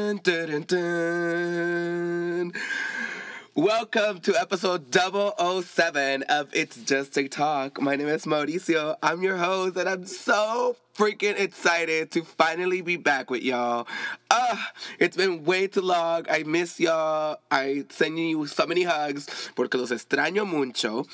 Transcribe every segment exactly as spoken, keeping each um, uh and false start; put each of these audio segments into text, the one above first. Dun, dun, dun, dun. Welcome to episode double oh seven of It's Just a Talk. My name is Mauricio. I'm your host, and I'm so freaking excited to finally be back with y'all. Uh, it's been way too long. I miss y'all. I send you so many hugs porque los extraño mucho.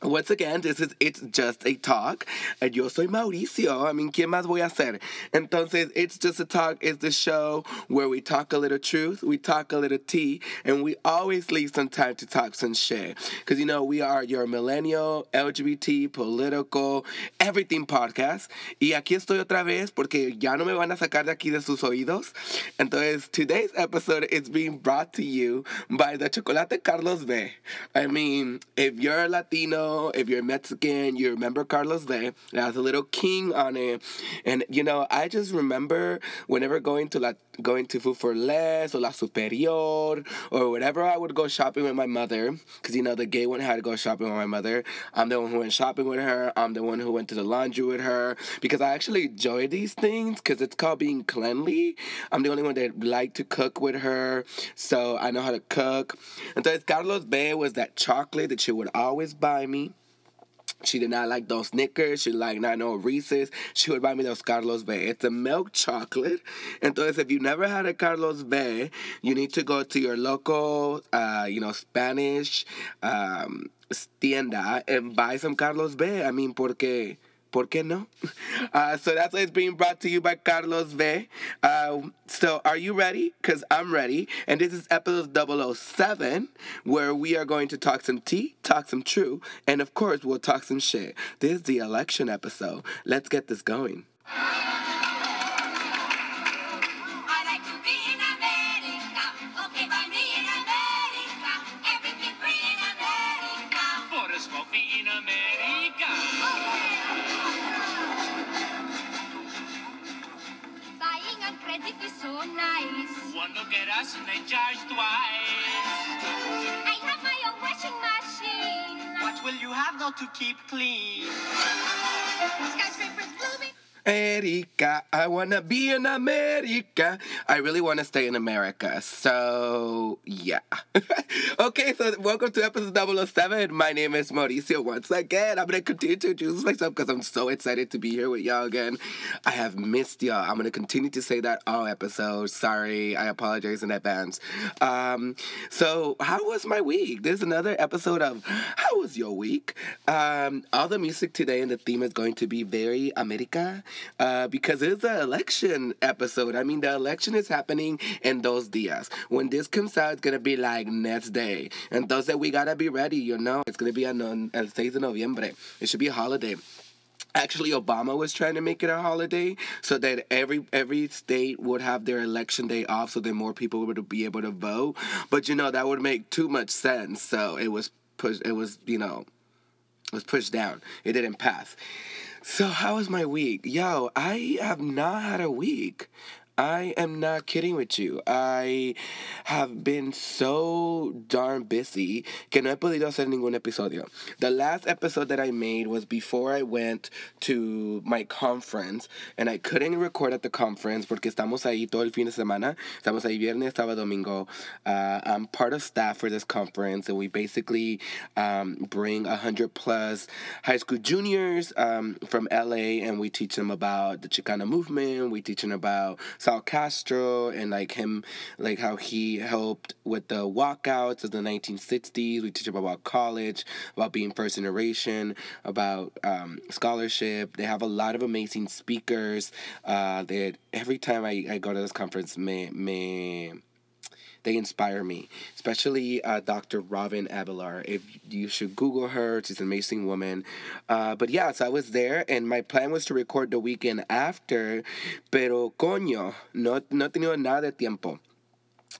Once again, this is It's Just a Talk. And yo soy Mauricio. I mean, ¿quién más voy a ser? Entonces, It's Just a Talk is the show where we talk a little truth, we talk a little tea, and we always leave some time to talk some shit. Because, you know, we are your millennial, L G B T, political, everything podcast. Y aquí estoy otra vez porque ya no me van a sacar de aquí de sus oídos. Entonces, today's episode is being brought to you by the Chocolate Carlos V. I mean, if you're Latino, if you're Mexican, you remember Carlos V. It has a little king on it. And, you know, I just remember whenever going to la, going to Food for Less or La Superior or whatever, I would go shopping with my mother. Because, you know, the gay one had to go shopping with my mother. I'm the one who went shopping with her. I'm the one who went to the laundry with her. Because I actually enjoy these things because it's called being cleanly. I'm the only one that liked to cook with her. So I know how to cook. Entonces, Carlos V was that chocolate that she would always buy me. She did not like those Snickers. She like not no Reese's. She would buy me those Carlos V. It's a milk chocolate. Entonces, if you never had a Carlos V, you need to go to your local, uh, you know, Spanish um, tienda and buy some Carlos V. I mean, porque... ¿Por qué no? Uh, so that's why it's being brought to you by Carlos V. Uh, so are you ready? Because I'm ready. And this is episode double oh seven, where we are going to talk some tea, talk some true, and of course, we'll talk some shit. This is the election episode. Let's get this going. And they charge twice. I have my own washing machine. What will you have now to keep clean? Skyscrapers blooming. America, I wanna be in America. I really wanna stay in America. So, yeah. Okay, so welcome to episode double oh seven. My name is Mauricio once again. I'm gonna continue to introduce myself because I'm so excited to be here with y'all again. I have missed y'all. I'm gonna continue to say that all episodes. Sorry, I apologize in advance. Um, so, how was my week? There's another episode of How Was Your Week? Um, all the music today and the theme is going to be very America. Uh, because it is an election episode. I mean, the election is happening in dos días. When this comes out, it's going to be like next day. And those that we got to be ready, you know. It's going to be on el seis de noviembre. It should be a holiday. Actually, Obama was trying to make it a holiday so that every every state would have their election day off so that more people would be able to vote. But, you know, that would make too much sense. So it was pushed, it was, you know, it was pushed down. It didn't pass. So how was my week? Yo, I have not had a week. I am not kidding with you. I have been so darn busy que no he podido hacer ningún episodio. The last episode that I made was before I went to my conference, and I couldn't record at the conference porque estamos ahí todo el fin de semana. Estamos ahí viernes, sábado, domingo. Uh, I'm part of staff for this conference, and we basically um, bring one hundred plus high school juniors um, from L A, and we teach them about the Chicana Movement. We teach them about Saul Castro and like him, like how he helped with the walkouts of the nineteen sixties. We teach them about college, about being first generation, about um, scholarship. They have a lot of amazing speakers. Uh, that every time I, I go to this conference, me me. They inspire me, especially uh, Doctor Robin Abelard. If you should Google her, she's an amazing woman. Uh, but yeah, so I was there, and my plan was to record the weekend after, pero coño, no no tenido nada de tiempo.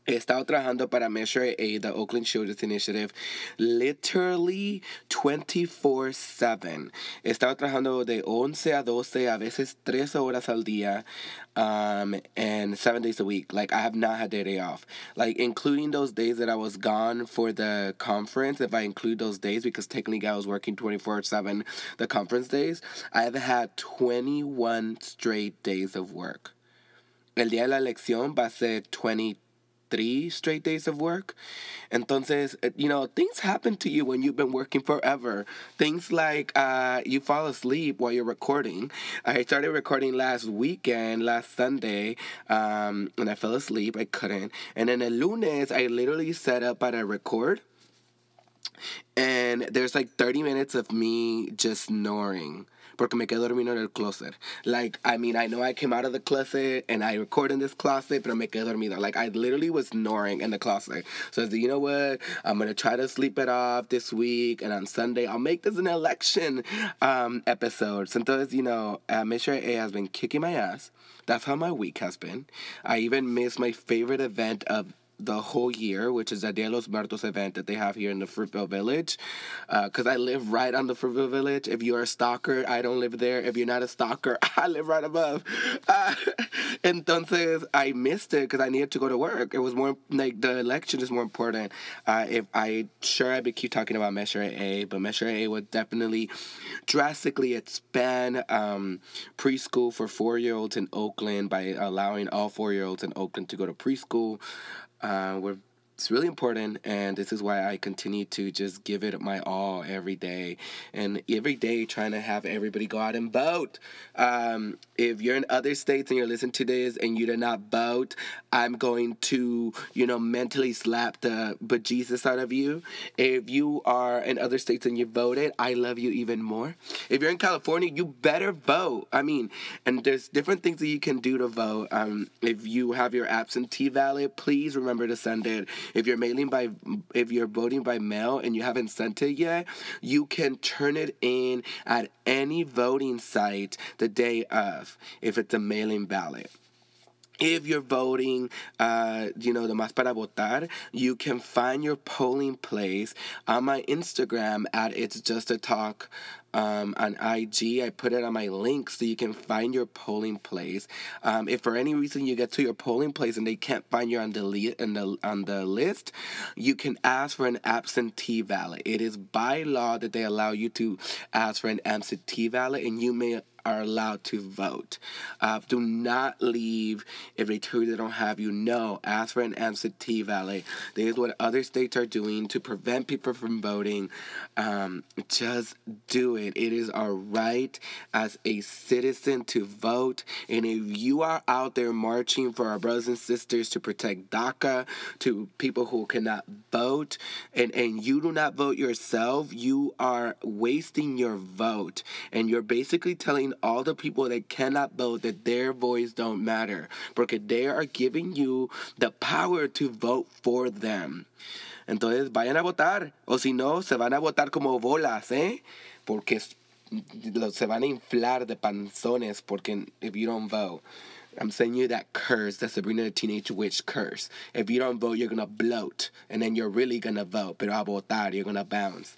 He estado trabajando para Measure A, the Oakland Children's Initiative, literally twenty-four seven. He estado trabajando de once a doce, a veces tres horas al día, um, and seven days a week. Like, I have not had a day off. Like, including those days that I was gone for the conference, if I include those days, because technically I was working twenty-four seven the conference days, I've had twenty-one straight days of work. el día de la elección va a ser twenty-three straight days of work. Entonces, you know, things happen to you when you've been working forever. Things like uh, you fall asleep while you're recording. I started recording last weekend, last Sunday, um, and I fell asleep. I couldn't. And then el lunes, I literally set up para record. And there's like thirty minutes of me just snoring. Porque me quedé dormido en el closet. Like, I mean, I know I came out of the closet and I record in this closet, pero me quedé dormido. Like, I literally was snoring in the closet. So I said, you know what? I'm going to try to sleep it off this week. And on Sunday, I'll make this an election um, episode. So, entonces, you know, uh, Measure A has been kicking my ass. That's how my week has been. I even missed my favorite event of the whole year, which is the Dia de los Muertos event that they have here in the Fruitvale Village, because uh, I live right on the Fruitvale Village. If you're a stalker, I don't live there. If you're not a stalker, I live right above. Uh, entonces, I missed it because I needed to go to work. It was more, like, the election is more important. Uh, if I, sure, I keep talking about Measure A, but Measure A would definitely drastically expand um, preschool for four-year-olds in Oakland by allowing all four-year-olds in Oakland to go to preschool. Uh, we're, it's really important, and this is why I continue to just give it my all every day, and every day trying to have everybody go out and vote. Um, if you're in other states and you're listening to this and you did not vote, I'm going to, you know, mentally slap the bejesus out of you. If you are in other states and you voted, I love you even more. If you're in California, you better vote. I mean, and there's different things that you can do to vote. Um, if you have your absentee ballot, please remember to send it. If you're mailing by, if you're voting by mail and you haven't sent it yet, you can turn it in at any voting site the day of, if it's a mailing ballot. If you're voting, uh, you know, the Mas Para Votar, you can find your polling place on my Instagram at It's Just a Talk. Um, on I G, I put it on my link so you can find your polling place. Um, if for any reason you get to your polling place and they can't find you on the, li- on the, on the list, you can ask for an absentee ballot. It is by law that they allow you to ask for an absentee ballot, and you may are allowed to vote. Uh, do not leave if they tell you they don't have you. No, ask for an absentee ballot. This is what other states are doing to prevent people from voting. Um, just do it. It is our right as a citizen to vote. And if you are out there marching for our brothers and sisters to protect DACA, to people who cannot vote, and, and you do not vote yourself, you are wasting your vote. And you're basically telling all the people that cannot vote that their voice don't matter, because they are giving you the power to vote for them. Entonces, vayan a votar, o si no, se van a votar como bolas, ¿eh? Porque se van a inflar de panzones, porque if you don't vote, I'm sending you that curse, that Sabrina the Teenage Witch curse. If you don't vote, you're going to bloat, and then you're really going to vote, pero a votar, you're going to bounce.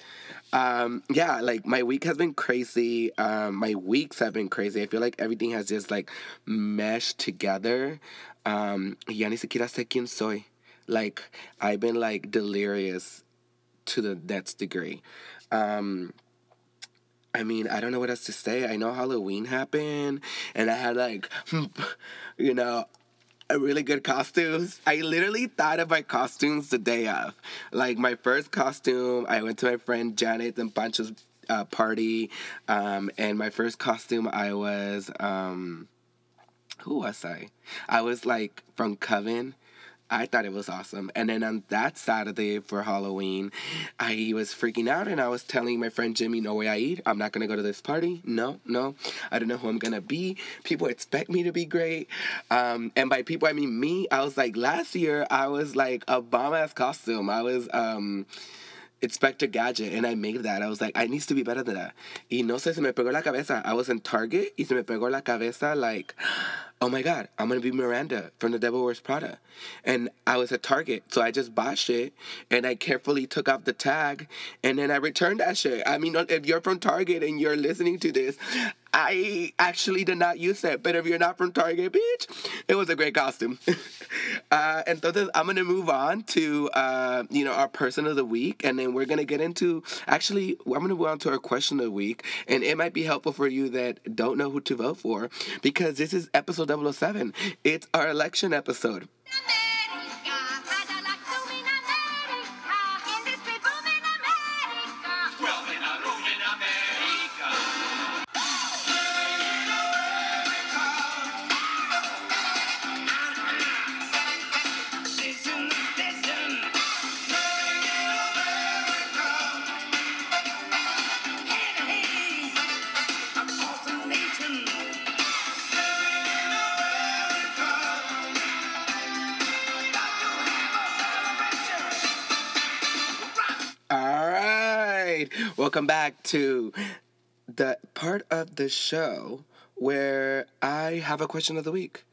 Um, yeah, like, my week has been crazy. Um, my weeks have been crazy. I feel like everything has just, like, meshed together. Um, ya ni siquiera sé quién soy. Like, I've been, like, delirious to the next degree. Um... I mean, I don't know what else to say. I know Halloween happened, and I had, like, you know, really good costumes. I literally thought of my costumes the day of. Like, my first costume, I went to my friend Janet and Pancho's uh, party, um, and my first costume, I was, um, who was I? I was, like, from Coven. I thought it was awesome. And then on that Saturday for Halloween, I was freaking out, and I was telling my friend Jimmy, no way I eat. I'm not going to go to this party. No, no. I don't know who I'm going to be. People expect me to be great. Um, and by people, I mean me. I was like, last year, I was like a bomb-ass costume. I was um, Inspector Gadget, and I made that. I was like, I need to be better than that. Y no sé, se me pegó la cabeza. I was in Target, y se me pegó la cabeza like... oh my God, I'm going to be Miranda from The Devil Wears Prada. And I was at Target, so I just bought shit, and I carefully took off the tag, and then I returned that shit. I mean, if you're from Target and you're listening to this, I actually did not use it, but if you're not from Target, bitch, it was a great costume. Uh, entonces, I'm going to move on to, uh, you know, our person of the week. And then we're going to get into, actually, I'm going to move on to our question of the week. And it might be helpful for you that don't know who to vote for, because this is episode double oh seven. It's our election episode. Welcome back to the part of the show where I have a question of the week.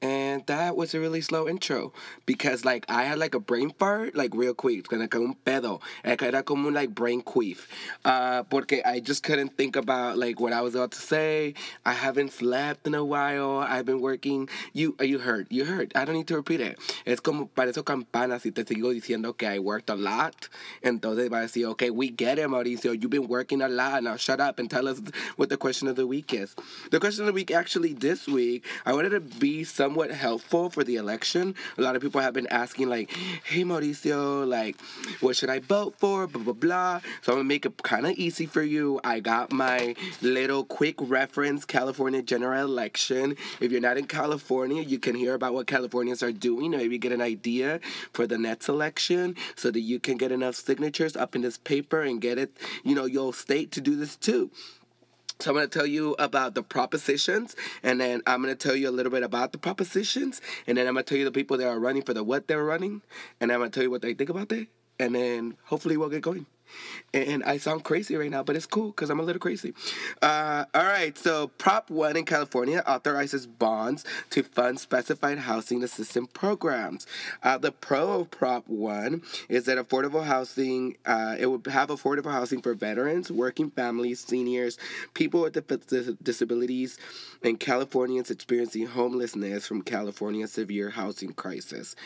And that was a really slow intro because, like, I had, like, a brain fart, like, real quick. Like, un pedo. Era como un, like, brain queef. Uh, porque I just couldn't think about, like, what I was about to say. I haven't slept in a while. I've been working. You you heard. You heard. I don't need to repeat it. Es como, parezco campana si te sigo diciendo que I worked a lot. Entonces, va a decir, okay, we get it, Mauricio. You've been working a lot. Now shut up and tell us what the question of the week is. The question of the week, actually, this week, I wanted to be some somewhat helpful for the election. A lot of people have been asking, like, hey, Mauricio, like, what should I vote for? Blah, blah, blah. So I'm going to make it kind of easy for you. I got my little quick reference, California general election. If you're not in California, you can hear about what Californians are doing, or maybe get an idea for the next election so that you can get enough signatures up in this paper and get it, you know, your state to do this too. So I'm going to tell you about the propositions, and then I'm going to tell you a little bit about the propositions, and then I'm going to tell you the people that are running for the what they're running, and I'm going to tell you what they think about it, and then hopefully we'll get going. And I sound crazy right now, but it's cool because I'm a little crazy. Uh, all right, so Prop one in California authorizes bonds to fund specified housing assistance programs. Uh, the pro of Prop one is that affordable housing, uh, it would have affordable housing for veterans, working families, seniors, people with disabilities, and Californians experiencing homelessness from California's severe housing crisis.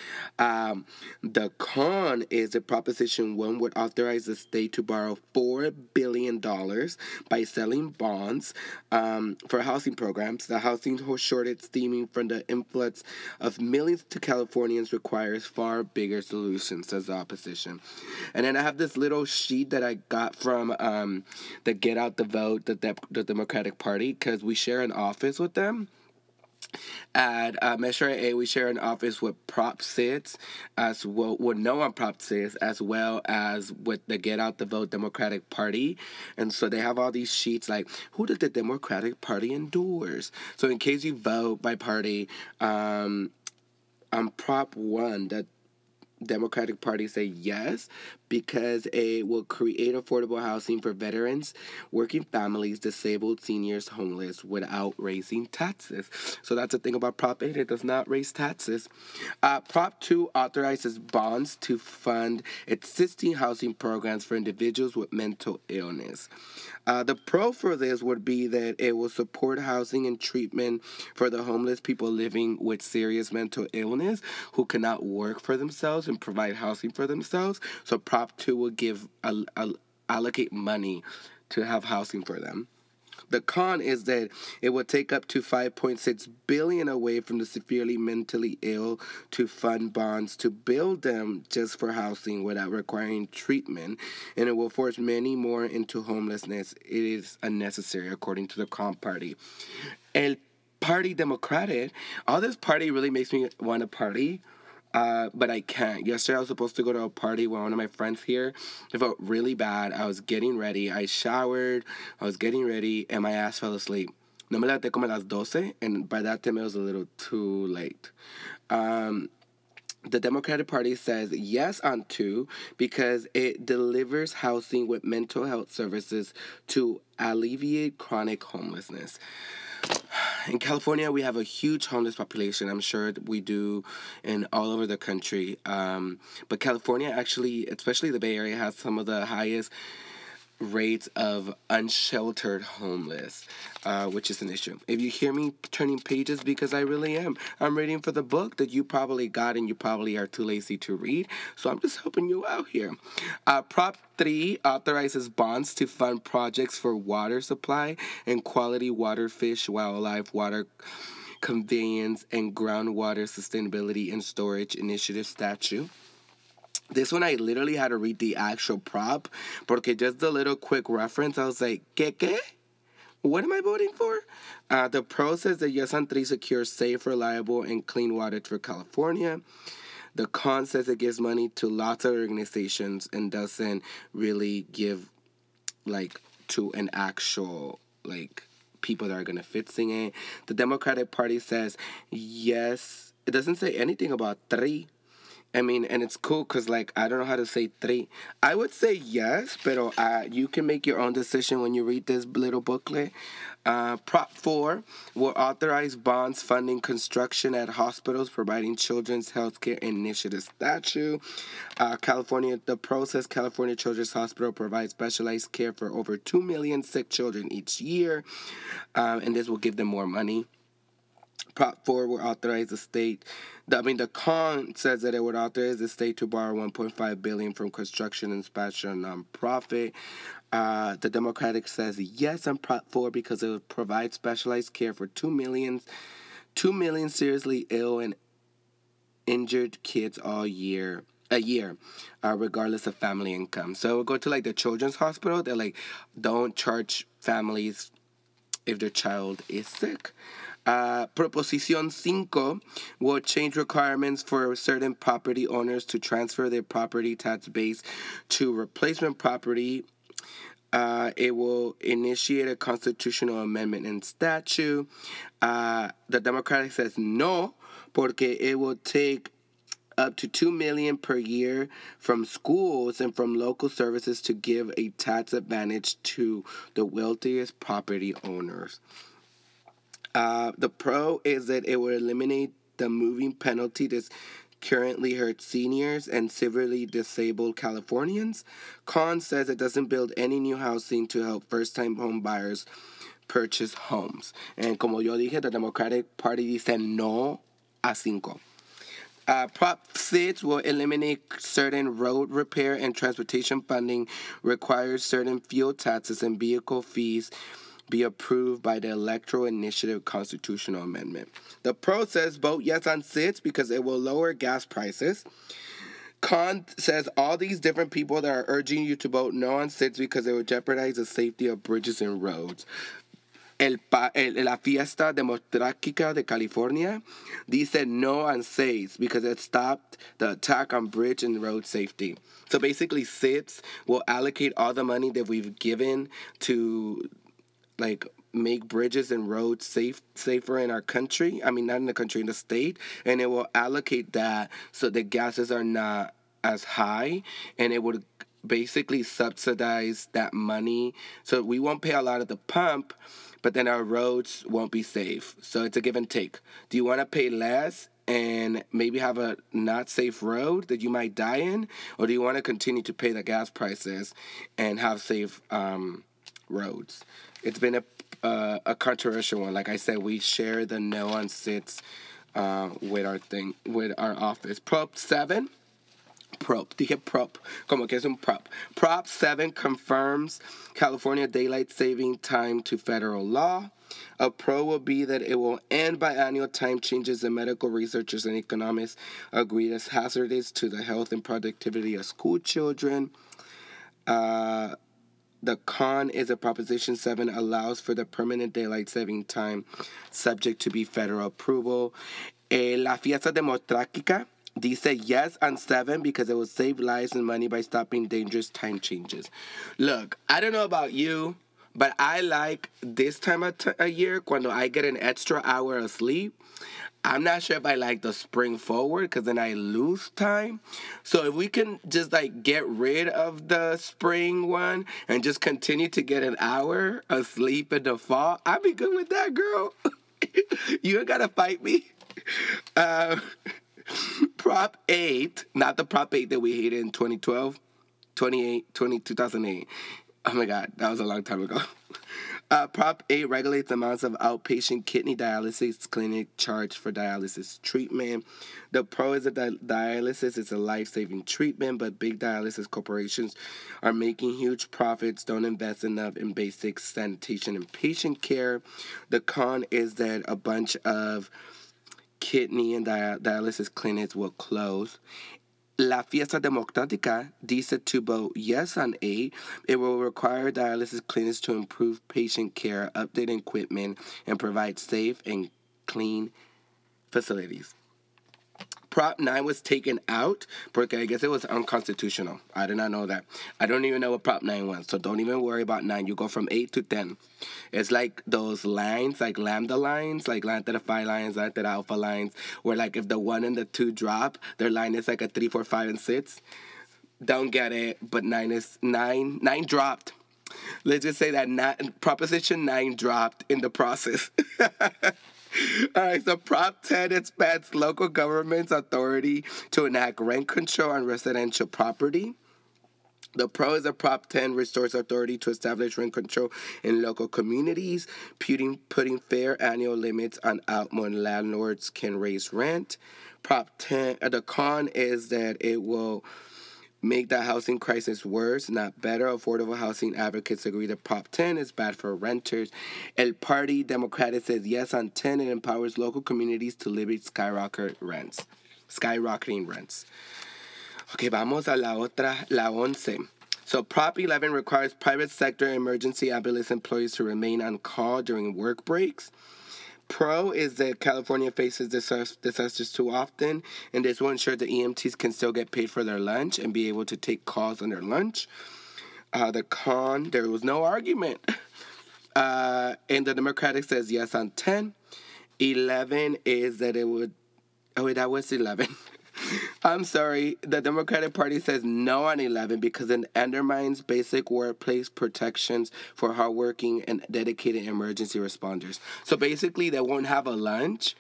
Um, the con is that Proposition one would authorize the state to borrow four billion dollars by selling bonds um, for housing programs. The housing shortage stemming from the influx of millions to Californians requires far bigger solutions, says the opposition. And then I have this little sheet that I got from um, the Get Out the Vote, the, De- the Democratic Party, because we share an office with them. At uh, Measure A, we share an office with Prop six, as well, well, no on Prop six, as well as with the Get Out the Vote Democratic Party. And so they have all these sheets like, who did the Democratic Party endorse? So in case you vote by party, um, on Prop one, the Democratic Party say yes, because it will create affordable housing for veterans, working families, disabled, seniors, homeless, without raising taxes. So that's the thing about Prop eight. It does not raise taxes. Uh, Prop two authorizes bonds to fund existing housing programs for individuals with mental illness. Uh, the pro for this would be that it will support housing and treatment for the homeless people living with serious mental illness who cannot work for themselves and provide housing for themselves. So Prop Prop two will give a, a, allocate money to have housing for them. The con is that it will take up to five point six billion dollars away from the severely mentally ill to fund bonds to build them just for housing without requiring treatment, and it will force many more into homelessness. It is unnecessary, according to the con party. El Party Democratic, all this party really makes me want to party. Uh, but I can't. Yesterday I was supposed to go to a party with one of my friends here. It felt really bad. I was getting ready. I showered. I was getting ready. And my ass fell asleep. No me levanté como a las doce. And by that time it was a little too late. Um... The Democratic Party says yes on two because it delivers housing with mental health services to alleviate chronic homelessness. In California, we have a huge homeless population. I'm sure we do in all over the country. Um, but California actually, especially the Bay Area, has some of the highest rates of unsheltered homeless, uh, which is an issue. If you hear me turning pages, because I really am. I'm reading for the book that you probably got and you probably are too lazy to read, so I'm just helping you out here. Uh, Prop three authorizes bonds to fund projects for water supply and quality water, fish, wildlife, water conveyance, and groundwater sustainability and storage initiative statute. This one, I literally had to read the actual prop, porque just a little quick reference, I was like, ¿qué, qué? What am I voting for? Uh, the process that Yes on three secures safe, reliable, and clean water for California. The con says it gives money to lots of organizations and doesn't really give, like, to an actual, like, people that are going to fixing it. The Democratic Party says, yes, it doesn't say anything about three. I mean, and it's cool because, like, I don't know how to say three. I would say yes, but uh, you can make your own decision when you read this little booklet. Uh, Prop four will authorize bonds funding construction at hospitals providing children's health care initiative statute. Uh, California, the process, California Children's Hospital provides specialized care for over two million sick children each year, um, and this will give them more money. Prop four would authorize the state. The, I mean, the con says that it would authorize the state to borrow one point five billion dollars from construction and special nonprofit. Uh, the Democratic says yes on Prop four because it would provide specialized care for two million, two million seriously ill and injured kids all year. A year, uh, regardless of family income. So it would go to like the children's hospital. They're like, don't charge families if their child is sick. Uh, Proposition five will change requirements for certain property owners to transfer their property tax base to replacement property. Uh, it will initiate a constitutional amendment and statute. Uh, the Democratic says no, porque it will take up to two million dollars per year from schools and from local services to give a tax advantage to the wealthiest property owners. Uh, the pro is that it will eliminate the moving penalty that currently hurts seniors and severely disabled Californians. Con says it doesn't build any new housing to help first-time home buyers purchase homes. And como yo dije, the Democratic Party dice no a cinco. Uh, Prop six will eliminate certain road repair and transportation funding, requires certain fuel taxes and vehicle fees be approved by the Electoral Initiative Constitutional Amendment. The pro says vote yes on six because it will lower gas prices. Con says all these different people that are urging you to vote no on six because it will jeopardize the safety of bridges and roads. El pa- el, la fiesta democrática de California dice no on six because it stopped the attack on bridge and road safety. So basically six will allocate all the money that we've given to, like, make bridges and roads safe, safer in our country. I mean, not in the country, in the state. And it will allocate that so the gases are not as high. And it would basically subsidize that money. So we won't pay a lot at the pump, but then our roads won't be safe. So it's a give and take. Do you want to pay less and maybe have a not safe road that you might die in? Or do you want to continue to pay the gas prices and have safe um, roads? It's been a uh, a controversial one. Like I said, we share the no on sits uh, with our thing, with our office. Prop seven, prop, dije prop, como que es un prop. Prop seven confirms California daylight saving time to federal law. A pro will be that it will end biannual time changes that medical researchers and economists agree as hazardous to the health and productivity of school children. Uh... The con is that Proposition seven allows for the permanent daylight saving time, subject to be federal approval. Eh, la fiesta democrática dice yes on seven because it will save lives and money by stopping dangerous time changes. Look, I don't know about you, but I like this time of t- a year, cuando I get an extra hour of sleep. I'm not sure if I like the spring forward because then I lose time. So if we can just, like, get rid of the spring one and just continue to get an hour of sleep in the fall, I'd be good with that, girl. You ain't got to fight me. Uh, Prop eight, not the Prop eight that we hated in twenty twelve, twenty-eight, twenty, two thousand eight. Oh my God, that was a long time ago. Uh, Prop eight regulates amounts of outpatient kidney dialysis clinic charge for dialysis treatment. The pro is that di- dialysis is a life-saving treatment, but big dialysis corporations are making huge profits, don't invest enough in basic sanitation and patient care. The con is that a bunch of kidney and di- dialysis clinics will close. La Fiesta Democrática dice to vote yes on eight. It will require dialysis clinics to improve patient care, update equipment, and provide safe and clean facilities. Prop nine was taken out because I guess it was unconstitutional. I did not know that. I don't even know what Prop nine was, so don't even worry about nine. You go from eight to ten. It's like those lines, like lambda lines, like lambda to the phi lines, lambda to alpha lines, where like if the one and the two drop, their line is like a three, four, five, and six. Don't get it, but nine is nine. nine dropped. Let's just say that nine, Proposition nine dropped in the process. All right, so Prop ten expands local government's authority to enact rent control on residential property. The pros of Prop ten restores authority to establish rent control in local communities, putting, putting fair annual limits on out when landlords can raise rent. Prop ten, uh, the con is that it will make the housing crisis worse, not better. Affordable housing advocates agree that Prop ten is bad for renters. El Party Democratic says yes on ten. It empowers local communities to limit skyrocket rents. Skyrocketing rents. Okay, vamos a la otra, la once. So Prop eleven requires private sector emergency ambulance employees to remain on call during work breaks. Pro is that California faces disasters too often, and this will ensure the E M Ts can still get paid for their lunch and be able to take calls on their lunch. Uh, the con, there was no argument. Uh, and the Democratic says yes on ten. eleven is that it would... Oh, wait, that was eleven. I'm sorry. The Democratic Party says no on eleven because it undermines basic workplace protections for hardworking and dedicated emergency responders. So basically, they won't have a lunch,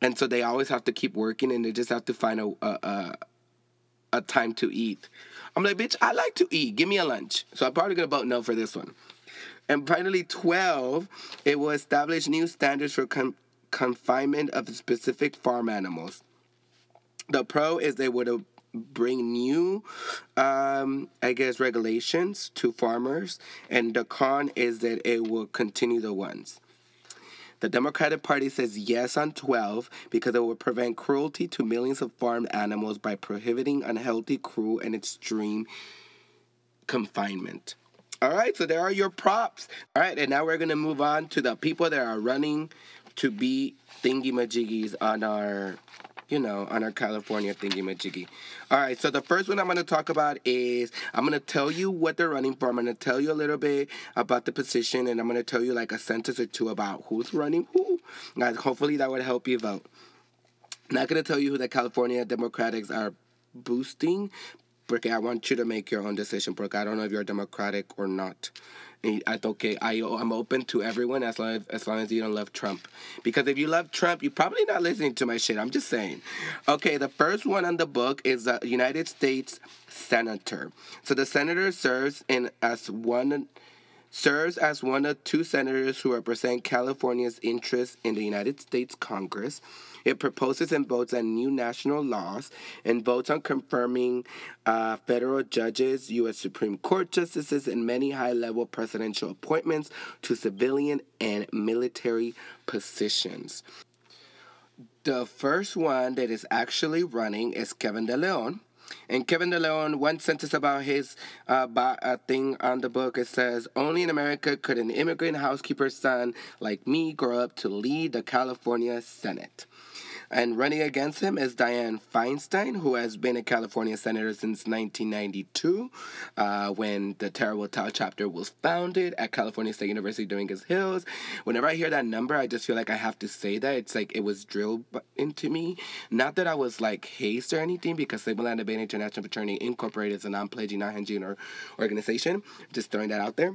and so they always have to keep working, and they just have to find a a, a, a time to eat. I'm like, bitch, I like to eat. Give me a lunch. So I'm probably going to vote no for this one. And finally, twelve, it will establish new standards for con- confinement of specific farm animals. The pro is they would bring new, um, I guess, regulations to farmers, and the con is that it will continue the ones. The Democratic Party says yes on twelve because it will prevent cruelty to millions of farmed animals by prohibiting unhealthy, cruel, and extreme confinement. All right, so there are your props. All right, and now we're going to move on to the people that are running to be thingy-majiggies on our... you know, on our California thingy-majiggy. All right, so the first one I'm going to talk about is I'm going to tell you what they're running for. I'm going to tell you a little bit about the position, and I'm going to tell you, like, a sentence or two about who's running who. Now, hopefully that would help you vote. I'm not going to tell you who the California Democrats are boosting, porque I want you to make your own decision, porque I don't know if you're Democratic or not. It's okay. I, I'm open to everyone as long as, as long as you don't love Trump. Because if you love Trump, you're probably not listening to my shit. I'm just saying. Okay, the first one on the book is a United States Senator. So the senator serves in as one serves as one of two senators who represent California's interests in the United States Congress. It proposes and votes on new national laws and votes on confirming uh, federal judges, U S Supreme Court justices, and many high-level presidential appointments to civilian and military positions. The first one that is actually running is Kevin De León. And Kevin De León, one sentence about his uh, bi- uh, thing on the book, it says, only in America could an immigrant housekeeper's son like me grow up to lead the California Senate. And running against him is Dianne Feinstein, who has been a California senator since nineteen ninety-two, uh, when the Terrible Tao chapter was founded at California State University Dominguez Hills. Whenever I hear that number, I just feel like I have to say that. It's like it was drilled into me. Not that I was like hazed or anything, because Sigma Lambda Beta International Fraternity Incorporated is a non-pledging, non-hinging organization. Just throwing that out there.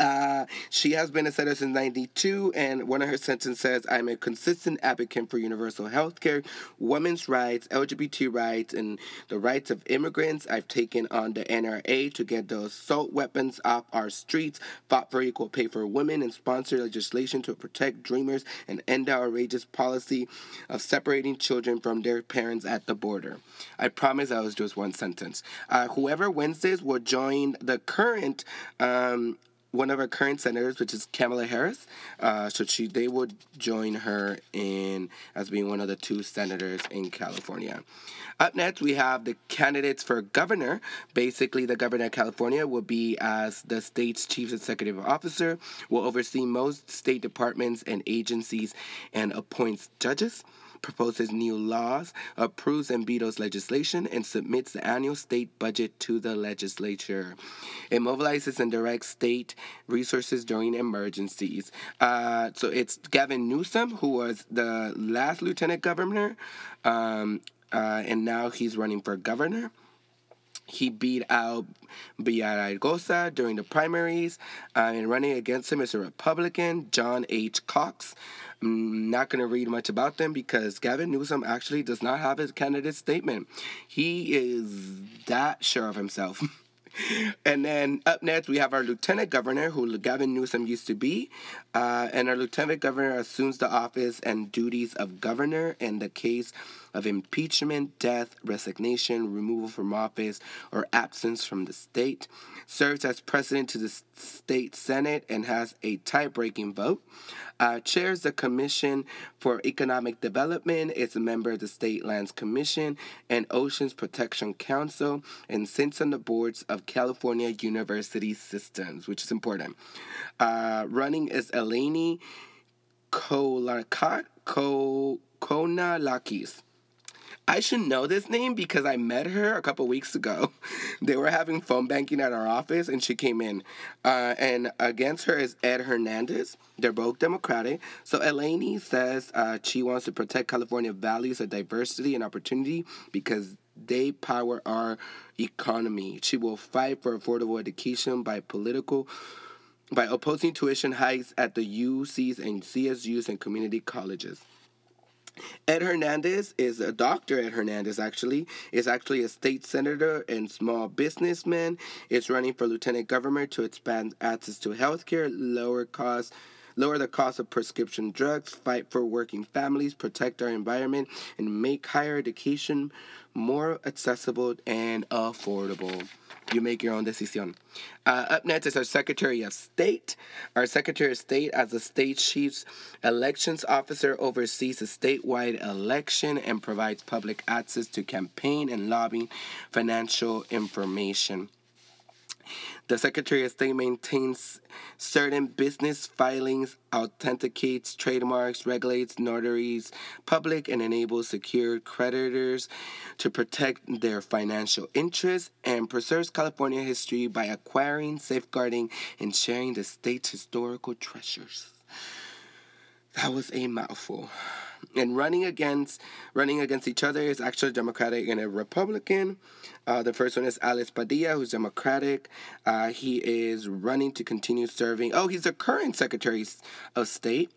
Uh, she has been a senator since ninety-two, and one of her sentences says, I'm a consistent advocate for universal health care, women's rights, L G B T rights, and the rights of immigrants. I've taken on the N R A to get the assault weapons off our streets, fought for equal pay for women, and sponsored legislation to protect dreamers and end our outrageous policy of separating children from their parents at the border. I promise that was just one sentence. Uh, whoever wins this will join the current... Um, one of our current senators, which is Kamala Harris. Uh, so she, they would join her in as being one of the two senators in California. Up next, we have the candidates for governor. Basically, the governor of California will be as the state's chief executive officer, will oversee most state departments and agencies, and appoints judges, proposes new laws, approves and vetoes legislation, and submits the annual state budget to the legislature. It mobilizes and directs state resources during emergencies. Uh, so it's Gavin Newsom, who was the last lieutenant governor, um, uh, and now he's running for governor. He beat out Villaraigosa during the primaries, uh, and running against him is a Republican, John H. Cox. I'm not going to read much about them because Gavin Newsom actually does not have his candidate statement. He is that sure of himself. And then up next, we have our lieutenant governor, who Gavin Newsom used to be. Uh, and our lieutenant governor assumes the office and duties of governor in the case of impeachment, death, resignation, removal from office, or absence from the state. Serves as president to the state senate and has a tie-breaking vote. Uh, chairs the Commission for Economic Development, is a member of the State Lands Commission and Oceans Protection Council, and sits on the boards of California University Systems, which is important. Uh, running is Eleni Konalakis. I should know this name because I met her a couple weeks ago. They were having phone banking at our office, and she came in. Uh, and against her is Ed Hernandez. They're both Democratic. So Eleni says uh, she wants to protect California values of diversity and opportunity because they power our economy. She will fight for affordable education by political... by opposing tuition hikes at the U Cs and C S Us and community colleges. Ed Hernandez is a doctor. Ed Hernandez actually is actually a state senator and small businessman. Is running for lieutenant governor to expand access to health care, lower costs, lower the cost of prescription drugs, fight for working families, protect our environment, and make higher education more accessible and affordable. You make your own decision. Uh, up next is our Secretary of State. Our Secretary of State, as the state chief's elections officer, oversees a statewide election and provides public access to campaign and lobbying financial information. The Secretary of State maintains certain business filings, authenticates trademarks, regulates notaries public, and enables secured creditors to protect their financial interests, and preserves California history by acquiring, safeguarding, and sharing the state's historical treasures. That was a mouthful. And running against running against each other is actually a Democratic and a Republican. Uh, the first one is Alex Padilla, who's Democratic. Uh, he is running to continue serving. Oh, he's the current Secretary of State.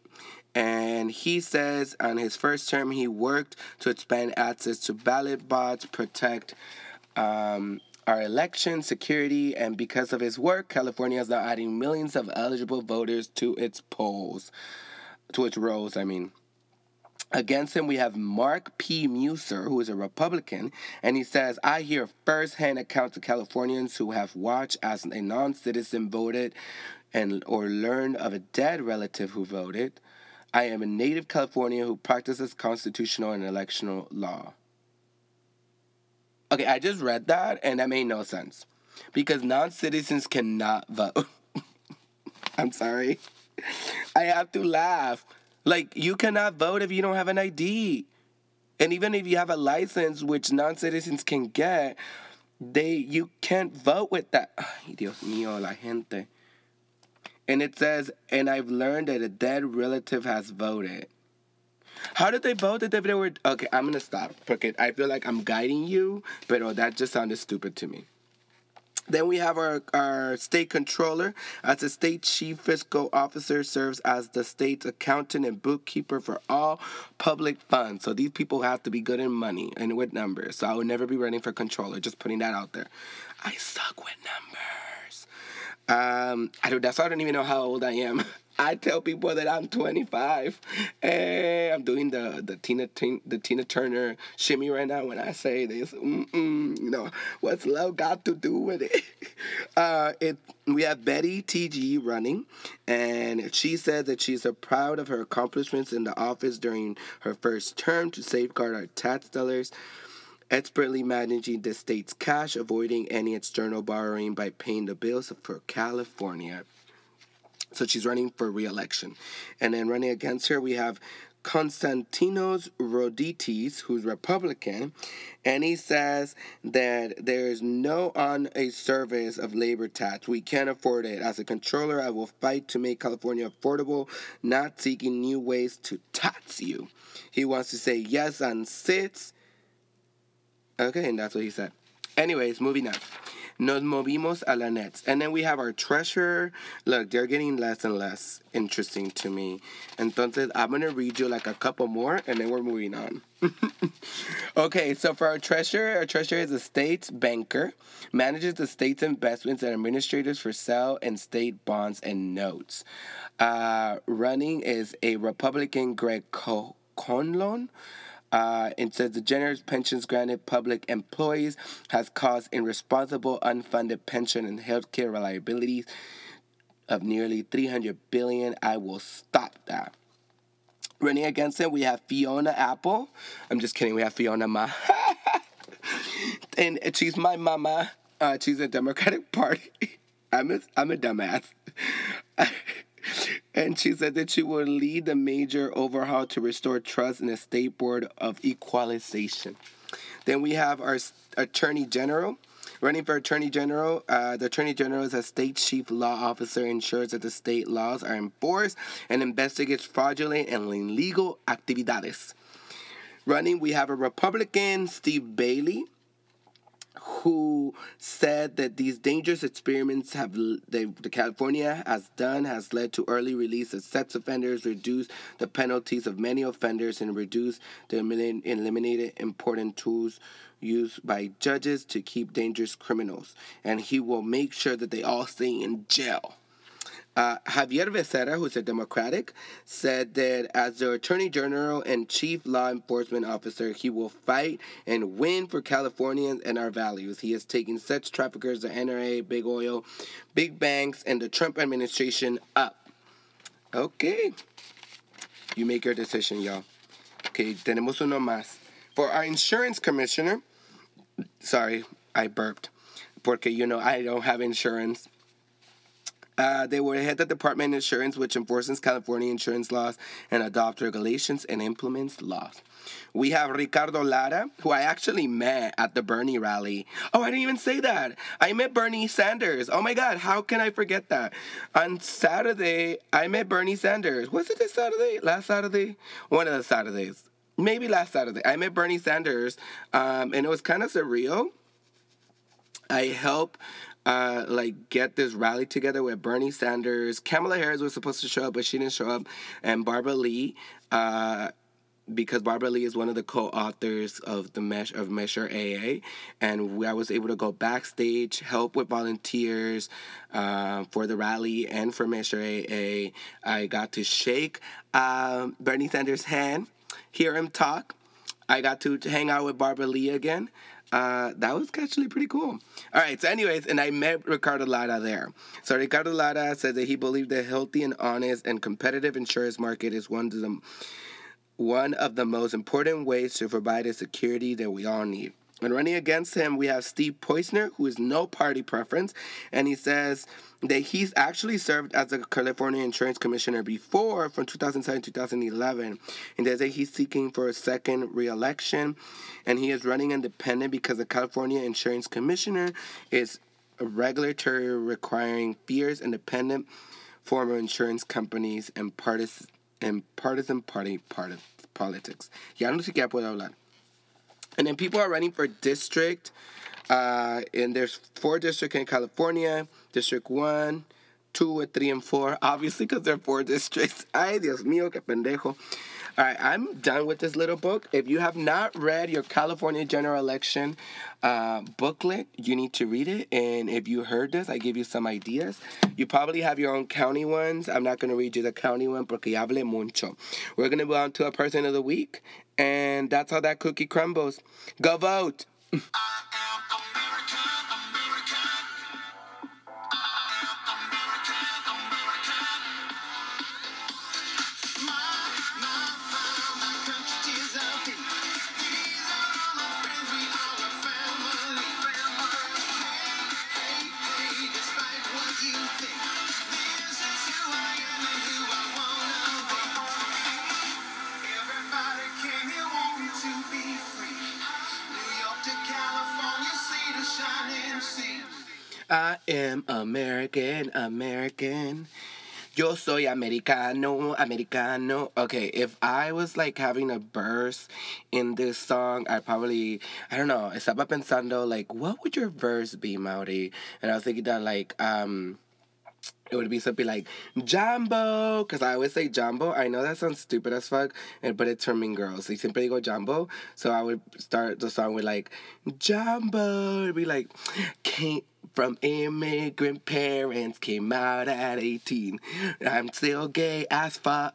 And he says on his first term, he worked to expand access to ballot bots, protect... Um, our election security, and because of his work, California is now adding millions of eligible voters to its polls, to its rolls, I mean. Against him, we have Mark P. Muser, who is a Republican, and he says, I hear firsthand accounts of Californians who have watched as a non-citizen voted and or learned of a dead relative who voted. I am a native Californian who practices constitutional and electional law. Okay, I just read that, and that made no sense. Because non-citizens cannot vote. I'm sorry. I have to laugh. Like, you cannot vote if you don't have an I D. And even if you have a license, which non-citizens can get, they you can't vote with that. Ay, Dios mío, la gente. And it says, and I've learned that a dead relative has voted. How did they vote if they were... Okay, I'm going to stop. Okay, I feel like I'm guiding you, but oh, that just sounded stupid to me. Then we have our, our state controller. As a state chief fiscal officer, serves as the state's accountant and bookkeeper for all public funds. So these people have to be good in money and with numbers. So I would never be running for controller, just putting that out there. I suck with numbers. Um, I don't, that's why I don't even know how old I am. I tell people that I'm twenty-five. Hey, I'm doing the the Tina the Tina Turner shimmy right now when I say this. Mm-mm, you know, what's love got to do with it? Uh, it we have Betty T G running, and she says that she's proud of her accomplishments in the office during her first term to safeguard our tax dollars, expertly managing the state's cash, avoiding any external borrowing by paying the bills for California. So she's running for re-election. And then running against her, we have Konstantinos Roditis, who's Republican, and he says that there is no on a service of labor tax. We can't afford it. As a controller, I will fight to make California affordable, not seeking new ways to tax you. He wants to say yes on sits. Okay, and that's what he said. Anyways, moving on. Nos movimos a la Nets. And then we have our treasurer. Look, they're getting less and less interesting to me. Entonces, I'm going to read you like a couple more, and then we're moving on. Okay, so for our treasurer, our treasurer is a state's banker, manages the state's investments and administrators for sale and state bonds and notes. Uh, running is a Republican, Greg Co- Conlon. Uh, it says the generous pensions granted public employees has caused irresponsible unfunded pension and health care liabilities of nearly three hundred billion dollars. I will stop that. Running against it, we have Fiona Apple. I'm just kidding. We have Fiona Ma. And she's my mama. Uh, she's a Democratic Party. I'm a, I'm a dumbass. And she said that she will lead the major overhaul to restore trust in the State Board of Equalization. Then we have our Attorney General. Running for Attorney General, uh, the Attorney General is a state chief law officer, ensures that the state laws are enforced and investigates fraudulent and illegal actividades. Running, we have a Republican, Steve Bailey, who said that these dangerous experiments have they, the California has done has led to early release of sex offenders, reduced the penalties of many offenders, and reduced the eliminated important tools used by judges to keep dangerous criminals. And he will make sure that they all stay in jail. Uh, Javier Becerra, who's a Democratic, said that as the Attorney General and Chief Law Enforcement Officer, he will fight and win for Californians and our values. He is taking such traffickers, the N R A, Big Oil, big banks, and the Trump administration up. Okay. You make your decision, y'all. Okay, tenemos uno más. For our insurance commissioner, sorry, I burped, porque, you know, I don't have insurance. Uh, they were head of the Department of Insurance, which enforces California insurance laws and adopts regulations and implements laws. We have Ricardo Lara, who I actually met at the Bernie rally. Oh, I didn't even say that. I met Bernie Sanders. Oh, my God. How can I forget that? On Saturday, I met Bernie Sanders. Was it this Saturday? Last Saturday? One of the Saturdays. Maybe last Saturday. I met Bernie Sanders, um, and it was kind of surreal. I helped... Uh, like, get this rally together with Bernie Sanders. Kamala Harris was supposed to show up, but she didn't show up. And Barbara Lee, uh, because Barbara Lee is one of the co-authors of the Mesh- of Measure A A. And we, I was able to go backstage, help with volunteers uh, for the rally and for Measure A A. I got to shake uh, Bernie Sanders' hand, hear him talk. I got to hang out with Barbara Lee again. Uh, that was actually pretty cool. All right, so anyways, and I met Ricardo Lara there. So Ricardo Lara said that he believed the healthy and honest and competitive insurance market is one of the, one of the most important ways to provide the security that we all need. And running against him, we have Steve Poizner, who is no party preference, and he says that he's actually served as the California Insurance Commissioner before, from two thousand seven to two thousand eleven, and they say he's seeking for a second re-election, and he is running independent because the California Insurance Commissioner is a regulatory requiring fierce, independent former insurance companies and partisan and partisan party part- politics. Ya no sé qué puedo hablar. And then people are running for district Uh, and there's four districts in California, District one, two, three, and four, obviously, because there are four districts. Ay, Dios mío, que pendejo. All right, I'm done with this little book. If you have not read your California general election uh, booklet, you need to read it. And if you heard this, I give you some ideas. You probably have your own county ones. I'm not going to read you the county one porque ya hablé mucho. We're going to go on to a person of the week. And that's how that cookie crumbles. Go vote. I am American, American. I am American, American. My, my, my, my country is out here. These are my friends, we are a family. Hey, hey, hey, despite what you think, this is who I am and who I wanna be. Everybody came here wanting to be free. California, see the shining sea. I am American, American. Yo soy americano, americano. Okay, if I was like having a verse in this song, I probably, I don't know, estaba pensando like, what would your verse be, Mauri? And I was thinking that like, um... it would be something like Jumbo, because I always say Jumbo. I know that sounds stupid as fuck, but it's for Mean Girls. They simply go Jumbo. So I would start the song with like Jumbo. It'd be like, can't. From immigrant parents, came out at eighteen. I'm still gay as fuck.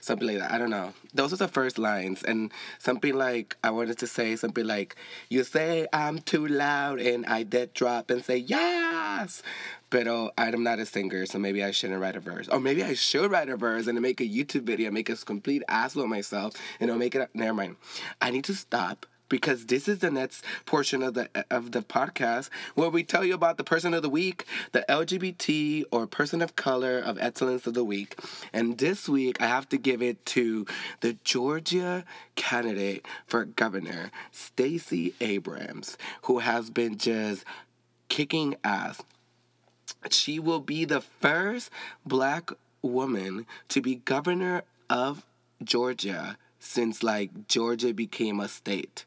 Something like that. I don't know. Those are the first lines. And something like, I wanted to say something like, you say I'm too loud, and I dead drop and say, yes. Pero I'm not a singer, so maybe I shouldn't write a verse. Or maybe I should write a verse and make a YouTube video, make a complete asshole of myself, and I'll make it up. Never mind. I need to stop. Because this is the next portion of the of the podcast where we tell you about the person of the week, the L G B T or person of color of excellence of the week. And this week, I have to give it to the Georgia candidate for governor, Stacey Abrams, who has been just kicking ass. She will be the first black woman to be governor of Georgia since, like, Georgia became a state.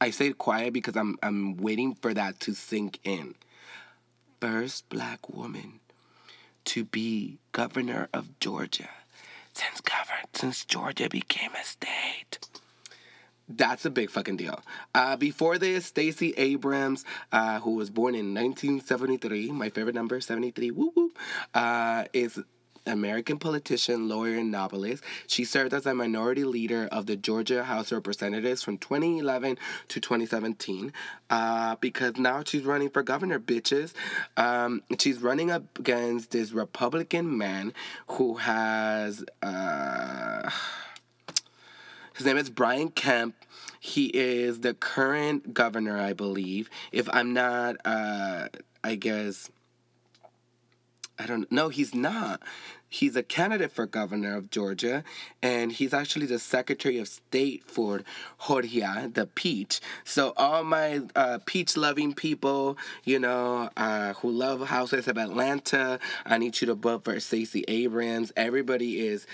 I say it quiet because I'm I'm waiting for that to sink in. First black woman to be governor of Georgia since governed since Georgia became a state. That's a big fucking deal. Uh, before this, Stacey Abrams, uh, who was born in nineteen seventy-three, my favorite number, seventy-three, woo woo, uh, is American politician, lawyer, and novelist. She served as a minority leader of the Georgia House of Representatives from twenty eleven to twenty seventeen uh, because now she's running for governor, bitches. Um, she's running up against this Republican man who has... Uh, his name is Brian Kemp. He is the current governor, I believe. If I'm not, uh, I guess... I don't know. He's not. He's a candidate for governor of Georgia, and he's actually the Secretary of State for Georgia, the peach. So all my uh, peach-loving people, you know, uh, who love houses of Atlanta, I need you to vote for Stacey Abrams. Everybody is...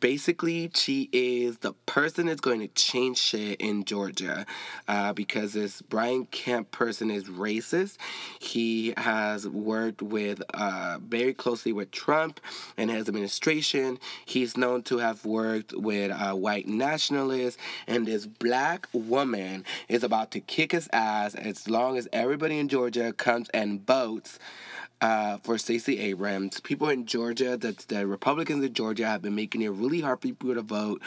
Basically, she is the person that's going to change shit in Georgia uh, because this Brian Kemp person is racist. He has worked with uh, very closely with Trump and his administration. He's known to have worked with uh, white nationalists. And this black woman is about to kick his ass as long as everybody in Georgia comes and votes. Uh, for Stacey Abrams, people in Georgia, the, the Republicans in Georgia have been making it really hard for people to vote.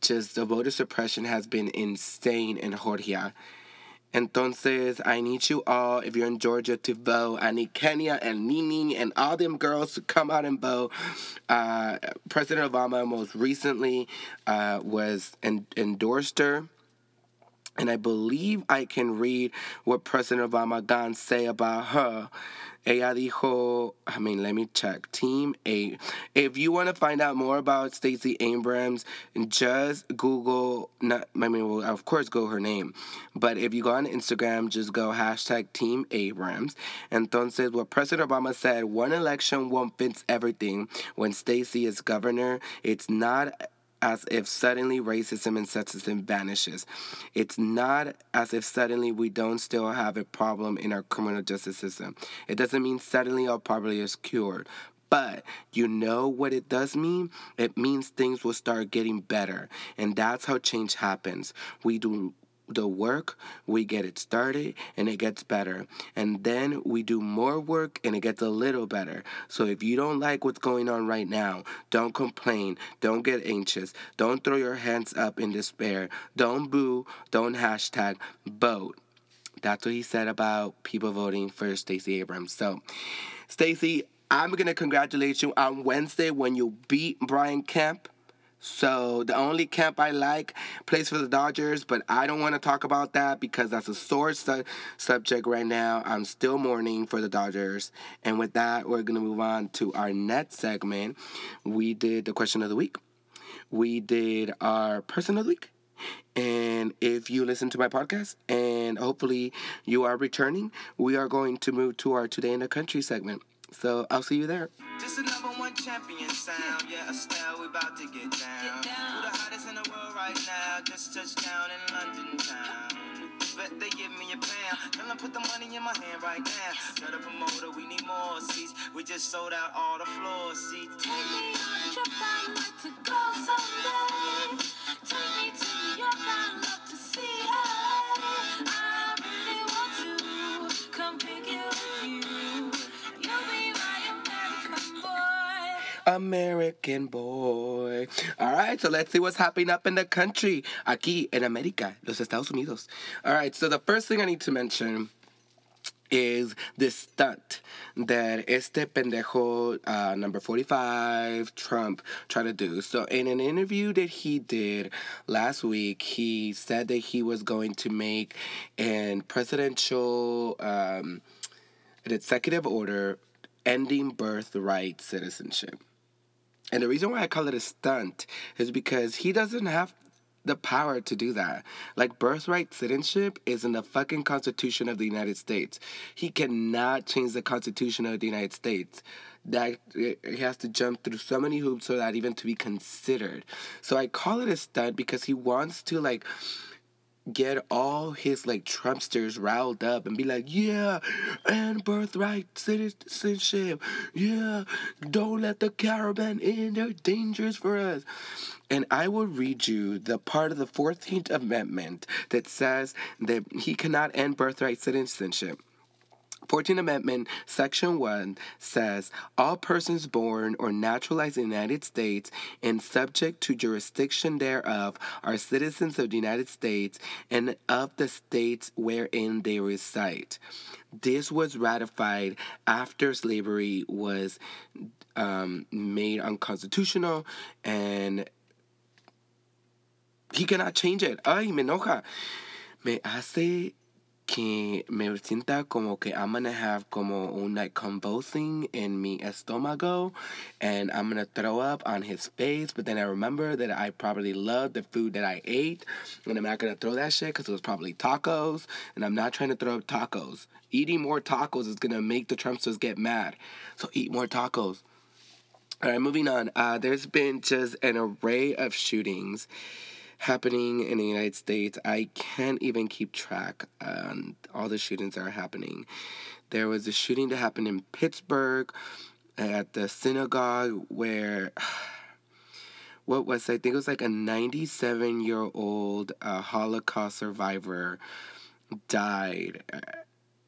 Just the voter suppression has been insane in Georgia. Entonces, I need you all, if you're in Georgia, to vote. I need Kenya and Nene and all them girls to come out and vote. Uh, President Obama most recently uh, was en- endorsed her. And I believe I can read what President Obama Gan say about her. Ella dijo, I mean, let me check. Team eight. If you want to find out more about Stacey Abrams, just Google, not, I mean, well, of course, go her name. But if you go on Instagram, just go hashtag Team Abrams. Entonces, what President Obama said, one election won't fix everything. When Stacey is governor, it's not as if suddenly racism and sexism vanishes. It's not as if suddenly we don't still have a problem in our criminal justice system. It doesn't mean suddenly our poverty is cured. But you know what it does mean? It means things will start getting better. And that's how change happens. We do the work, we get it started, and it gets better. And then we do more work, and it gets a little better. So if you don't like what's going on right now, don't complain. Don't get anxious. Don't throw your hands up in despair. Don't boo. Don't hashtag vote. That's what he said about people voting for Stacey Abrams. So, Stacey, I'm going to congratulate you on Wednesday when you beat Brian Kemp. So the only Kemp I like plays for the Dodgers, but I don't want to talk about that because that's a sore su- subject right now. I'm still mourning for the Dodgers. And with that, we're going to move on to our next segment. We did the question of the week. We did our person of the week. And if you listen to my podcast, and hopefully you are returning, we are going to move to our Today in the Country segment. So I'll see you there. Just a number one champion sound. Yeah, Estelle, we about to get down. Get down. We're the hottest in the world right now. Just touched down in London town. Bet they give me a pound. Tell them put the money in my hand right now. Tell the promoter we need more seats. We just sold out all the floor seats. Take me on a trip, I'd like to go someday. Take me to New York, I'd love to see it. I really want to come pick it with you. American boy. All right, so let's see what's happening up in the country. Aquí, en América, los Estados Unidos. All right, so the first thing I need to mention is this stunt that este pendejo, uh, number forty-five, Trump, tried to do. So in an interview that he did last week, he said that he was going to make an presidential, um, an executive order ending birthright citizenship. And the reason why I call it a stunt is because he doesn't have the power to do that. Like, birthright citizenship is in the fucking Constitution of the United States. He cannot change the Constitution of the United States. That he has to jump through so many hoops for that even to be considered. So I call it a stunt because he wants to, like, get all his, like, Trumpsters riled up and be like, yeah, and birthright citizenship, yeah, don't let the caravan in, they're dangerous for us. And I will read you the part of the fourteenth Amendment that says that he cannot end birthright citizenship. fourteenth Amendment, Section one says, all persons born or naturalized in the United States and subject to jurisdiction thereof are citizens of the United States and of the states wherein they reside. This was ratified after slavery was um, made unconstitutional, and he cannot change it. Ay, me enoja. Me hace... que me sienta como que I'm gonna have como un, like, convulsing in mi estómago, and I'm gonna throw up on his face, but then I remember that I probably loved the food that I ate, and I'm not gonna throw that shit because it was probably tacos, and I'm not trying to throw up tacos. Eating more tacos is gonna make the Trumpsters get mad, so eat more tacos. All right, moving on. Uh, there's been just an array of shootings happening in the United States. I can't even keep track on um, all the shootings that are happening. There was a shooting that happened in Pittsburgh at the synagogue where, what was it? I think it was like a ninety-seven-year-old uh, Holocaust survivor died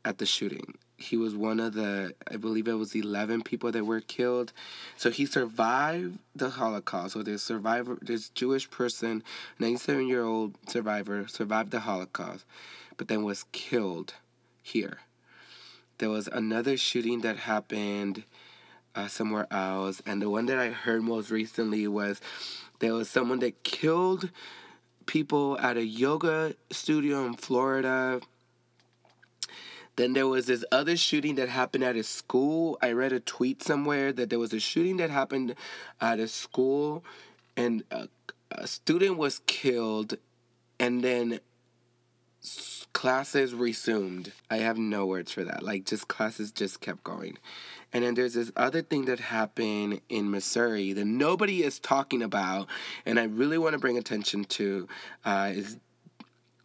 at the shooting. He was one of the, I believe it was eleven people that were killed. So he survived the Holocaust. So this survivor, this Jewish person, ninety-seven-year-old survivor, survived the Holocaust, but then was killed here. There was another shooting that happened uh, somewhere else. And the one that I heard most recently was there was someone that killed people at a yoga studio in Florida. Then there was this other shooting that happened at a school. I read a tweet somewhere that there was a shooting that happened at a school, and a, a student was killed, and then classes resumed. I have no words for that. Like, just classes just kept going. And then there's this other thing that happened in Missouri that nobody is talking about, and I really want to bring attention to, uh, is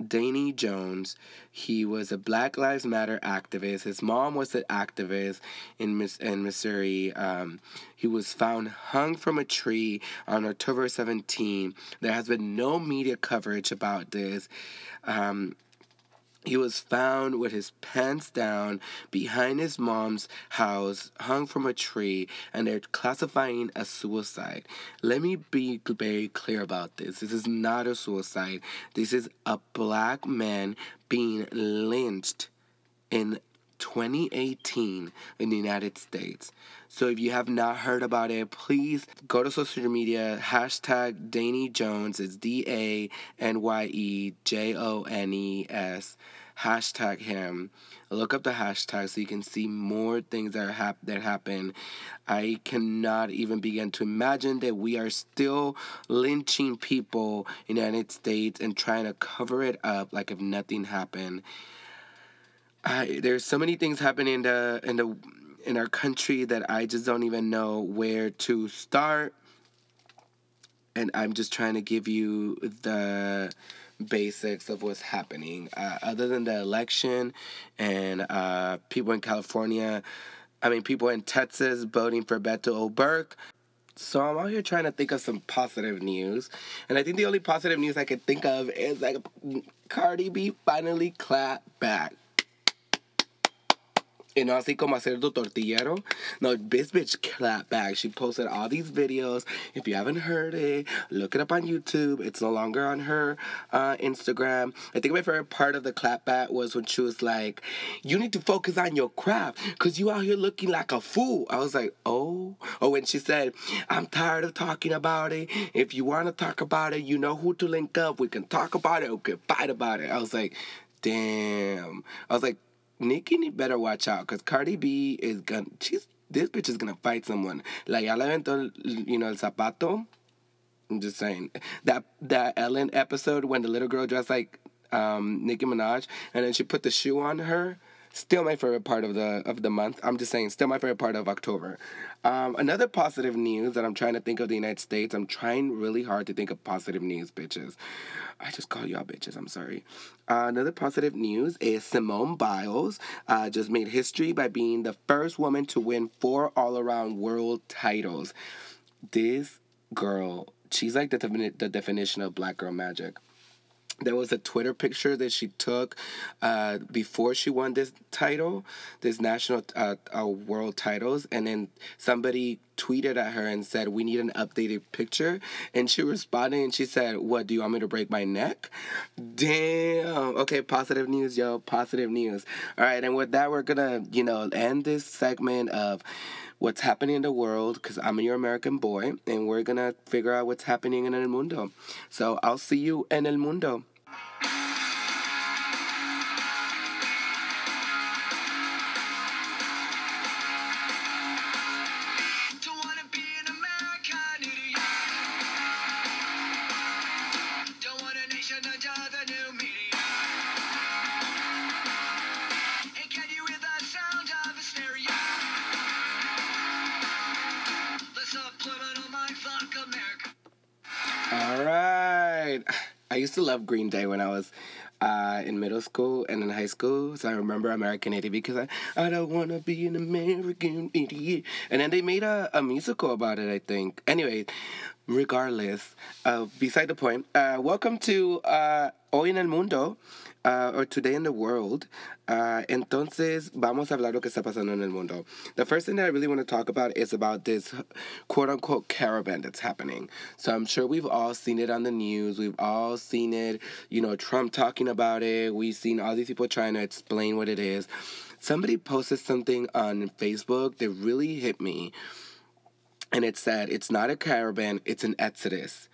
Danny Jones. He was a Black Lives Matter activist. His mom was an activist in Miss in Missouri. Um, he was found hung from a tree on October seventeenth. There has been no media coverage about this. Um, He was found with his pants down behind his mom's house, hung from a tree, and they're classifying as suicide. Let me be very clear about this. This is not a suicide. This is a black man being lynched in twenty eighteen in the United States. So if you have not heard about it, please go to social media, hashtag Danny Jones. It's D A N Y E J O N E S. Hashtag him. Look up the hashtag so you can see more things that, are hap- that happen. I cannot even begin to imagine that we are still lynching people in the United States and trying to cover it up like if nothing happened. I, there's so many things happening in the in the in our country that I just don't even know where to start, and I'm just trying to give you the basics of what's happening. Uh, other than the election and uh, people in California, I mean people in Texas voting for Beto O'Rourke. So I'm out here trying to think of some positive news, and I think the only positive news I could think of is like Cardi B finally clapped back. You know, así como hacer tu tortillero. No, this bitch clap back. She posted all these videos. If you haven't heard it, look it up on YouTube. It's no longer on her uh, Instagram. I think my favorite part of the clap back was when she was like, you need to focus on your craft because you out here looking like a fool. I was like, oh. Or when she said, I'm tired of talking about it. If you want to talk about it, you know who to link up. We can talk about it or we can fight about it. I was like, damn. I was like, Nikki need better watch out, because Cardi B is gonna, she's, this bitch is gonna fight someone. Like, ya le aventó, you know, el zapato. I'm just saying. That that Ellen episode when the little girl dressed like um, Nicki Minaj, and then she put the shoe on her. Still my favorite part of the of the month. I'm just saying, still my favorite part of October. Um, another positive news that I'm trying to think of the United States. I'm trying really hard to think of positive news, bitches. I just call y'all bitches. I'm sorry. Uh, another positive news is Simone Biles uh, just made history by being the first woman to win four all-around world titles. This girl, she's like the, defini- the definition of black girl magic. There was a Twitter picture that she took uh, before she won this title, this national uh, uh, world titles. And then somebody tweeted at her and said, we need an updated picture. And she responded and she said, what, do you want me to break my neck? Damn. Okay, positive news, yo. Positive news. All right, and with that, we're going to, you know, end this segment of what's happening in the world, because I'm your American boy, and we're going to figure out what's happening in El Mundo. So I'll see you in El Mundo. I used to love Green Day when I was uh, in middle school and in high school. So I remember American Idiot because I, I don't want to be an American idiot. And then they made a, a musical about it, I think. Anyway, regardless, uh, beside the point, uh, welcome to uh, Hoy en el Mundo, uh, or Today in the World. Uh, entonces, vamos a hablar lo que está pasando en el mundo. The first thing that I really want to talk about is about this quote-unquote caravan that's happening. So I'm sure we've all seen it on the news. We've all seen it, you know, Trump talking about it. We've seen all these people trying to explain what it is. Somebody posted something on Facebook that really hit me. And it said, it's not a caravan, it's an exodus.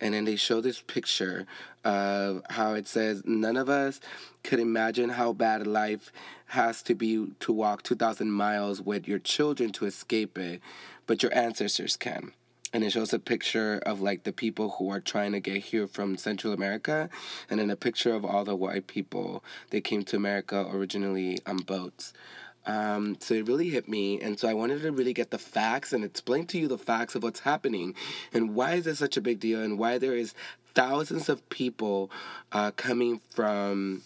And then they show this picture of how it says, none of us could imagine how bad life has to be to walk two thousand miles with your children to escape it, but your ancestors can. And it shows a picture of, like, the people who are trying to get here from Central America, and then a picture of all the white people that came to America originally on boats. Um, so it really hit me, and so I wanted to really get the facts and explain to you the facts of what's happening and why is this such a big deal and why there is thousands of people uh, coming from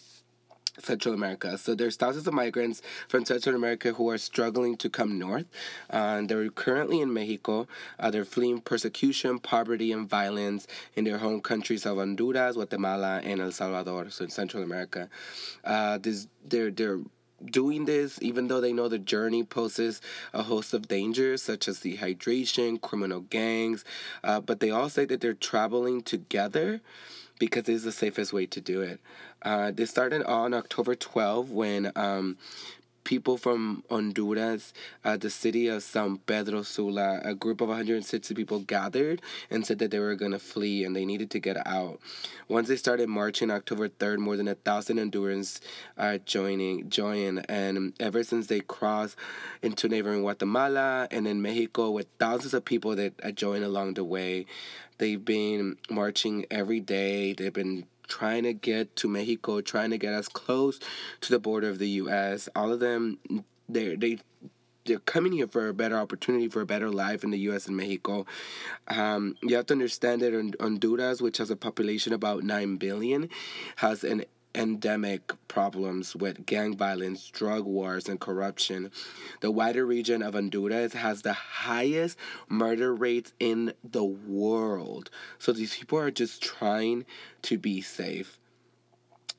Central America. So there's thousands of migrants from Central America who are struggling to come north. Uh, and they're currently in Mexico. Uh, they're fleeing persecution, poverty, and violence in their home countries of Honduras, Guatemala, and El Salvador, so in Central America. Uh, this, they're... they're doing this even though they know the journey poses a host of dangers such as dehydration, criminal gangs, uh, but they all say that they're traveling together because it is the safest way to do it. Uh, this started on October twelfth when um, people from Honduras, uh, the city of San Pedro Sula, a group of one hundred sixty people gathered and said that they were going to flee and they needed to get out. Once they started marching October third, more than a thousand Hondurans uh, joining, joined. And ever since they crossed into neighboring Guatemala and in Mexico with thousands of people that joined along the way, they've been marching every day. They've been trying to get to Mexico, trying to get us close to the border of the U S. All of them, they're, they, they're coming here for a better opportunity, for a better life in the U S and Mexico. Um, you have to understand that Honduras, which has a population about nine billion, has an endemic problems with gang violence, drug wars, and corruption. The wider region of Honduras has the highest murder rates in the world. So these people are just trying to be safe.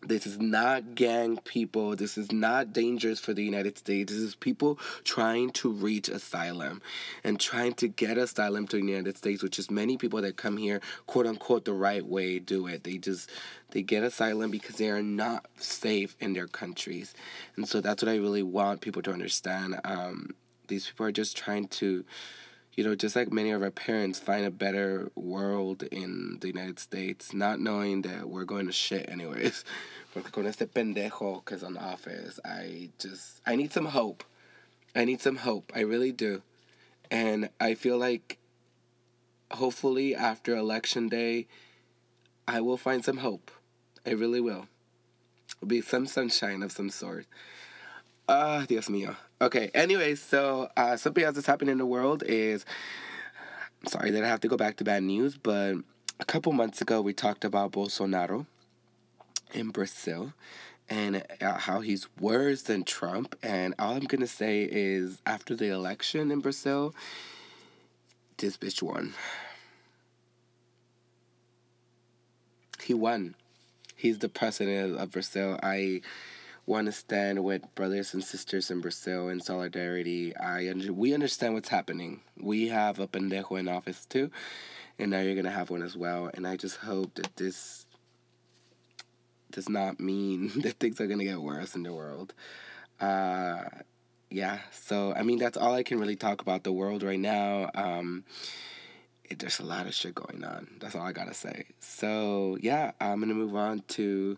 This is not gang people. This is not dangerous for the United States. This is people trying to reach asylum and trying to get asylum to the United States, which is many people that come here, quote unquote, the right way do it. They just, they get asylum because they are not safe in their countries. And so that's what I really want people to understand. Um, these people are just trying to, you know, just like many of our parents, find a better world in the United States, not knowing that we're going to shit anyways. Porque con este pendejo que es on office, I just, I need some hope. I need some hope. I really do. And I feel like hopefully after Election Day, I will find some hope. I really will. It'll be some sunshine of some sort. Ah, uh, Dios mío. Okay, anyway, so uh, something else that's happened in the world is, I'm sorry that I have to go back to bad news, but a couple months ago we talked about Bolsonaro in Brazil and uh, how he's worse than Trump. And all I'm going to say is after the election in Brazil, this bitch won. He won. He's the president of Brazil. I... want to stand with brothers and sisters in Brazil in solidarity. I we understand what's happening. We have a pendejo in office too, and now you're gonna have one as well. And I just hope that this does not mean that things are gonna get worse in the world. Uh, yeah. So I mean, that's all I can really talk about the world right now. Um, it, there's a lot of shit going on. That's all I gotta say. So yeah, I'm gonna move on to,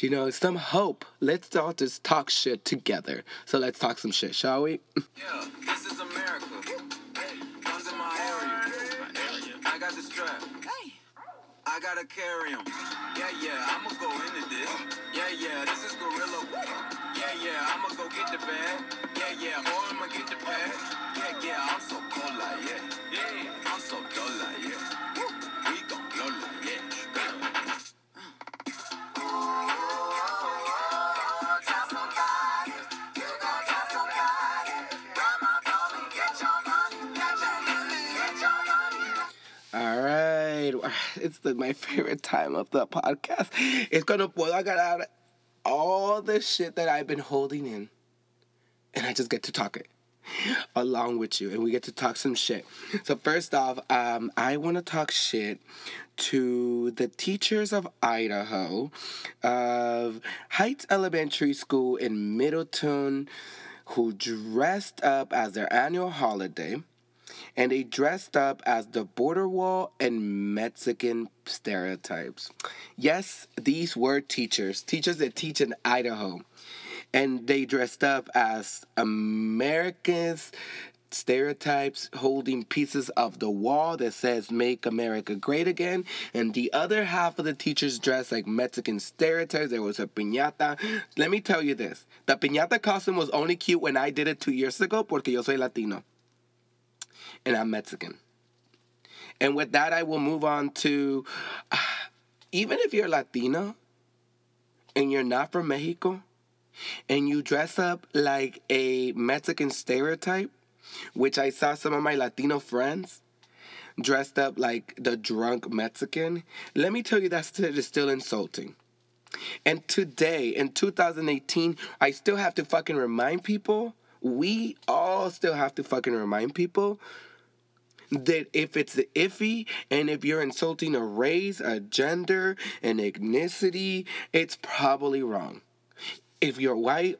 you know, some hope. Let's all just talk shit together. So let's talk some shit, shall we? Yeah, this is America. Guns in my area. I got the strap. Hey, I gotta carry 'em. Yeah, yeah, I'ma go into this. Yeah, yeah, this is gorilla. Yeah, yeah, I'ma go get the bag. Yeah, yeah, or I'ma get the bag. Yeah, yeah, I'm so cold like yeah. Yeah. I'm so dull like yeah. We gon' blow like yeah. All right. It's the, my favorite time of the podcast. It's gonna puedo agarrar all the shit that I've been holding in, and I just get to talk it along with you, and we get to talk some shit. So first off, um, I want to talk shit to the teachers of Idaho, of Heights Elementary School in Middletown, who dressed up as their annual holiday, and they dressed up as the border wall and Mexican stereotypes. Yes, these were teachers, teachers that teach in Idaho. And they dressed up as Americans stereotypes holding pieces of the wall that says Make America Great Again, and the other half of the teachers dressed like Mexican stereotypes. There was a piñata. Let me tell you this. The piñata costume was only cute when I did it two years ago porque yo soy Latino. And I'm Mexican. And with that, I will move on to, uh, even if you're Latino and you're not from Mexico and you dress up like a Mexican stereotype, which I saw some of my Latino friends dressed up like the drunk Mexican, let me tell you, that's still, still insulting. And today, in two thousand eighteen, I still have to fucking remind people, we all still have to fucking remind people that if it's iffy and if you're insulting a race, a gender, an ethnicity, it's probably wrong. If you're white